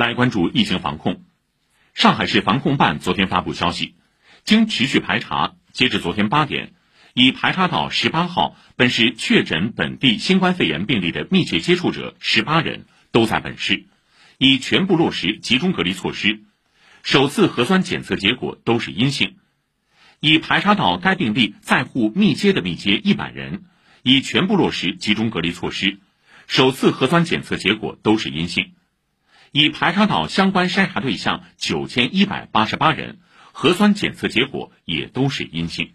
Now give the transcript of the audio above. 来关注疫情防控。上海市防控办昨天发布消息，经持续排查，截至昨天8点，已排查到18号本市确诊本地新冠肺炎病例的密切接触者18人，都在本市，已全部落实集中隔离措施，首次核酸检测结果都是阴性。已排查到该病例在沪密接的密接100人，已全部落实集中隔离措施，首次核酸检测结果都是阴性。已排查到相关筛查对象9188人，核酸检测结果也都是阴性。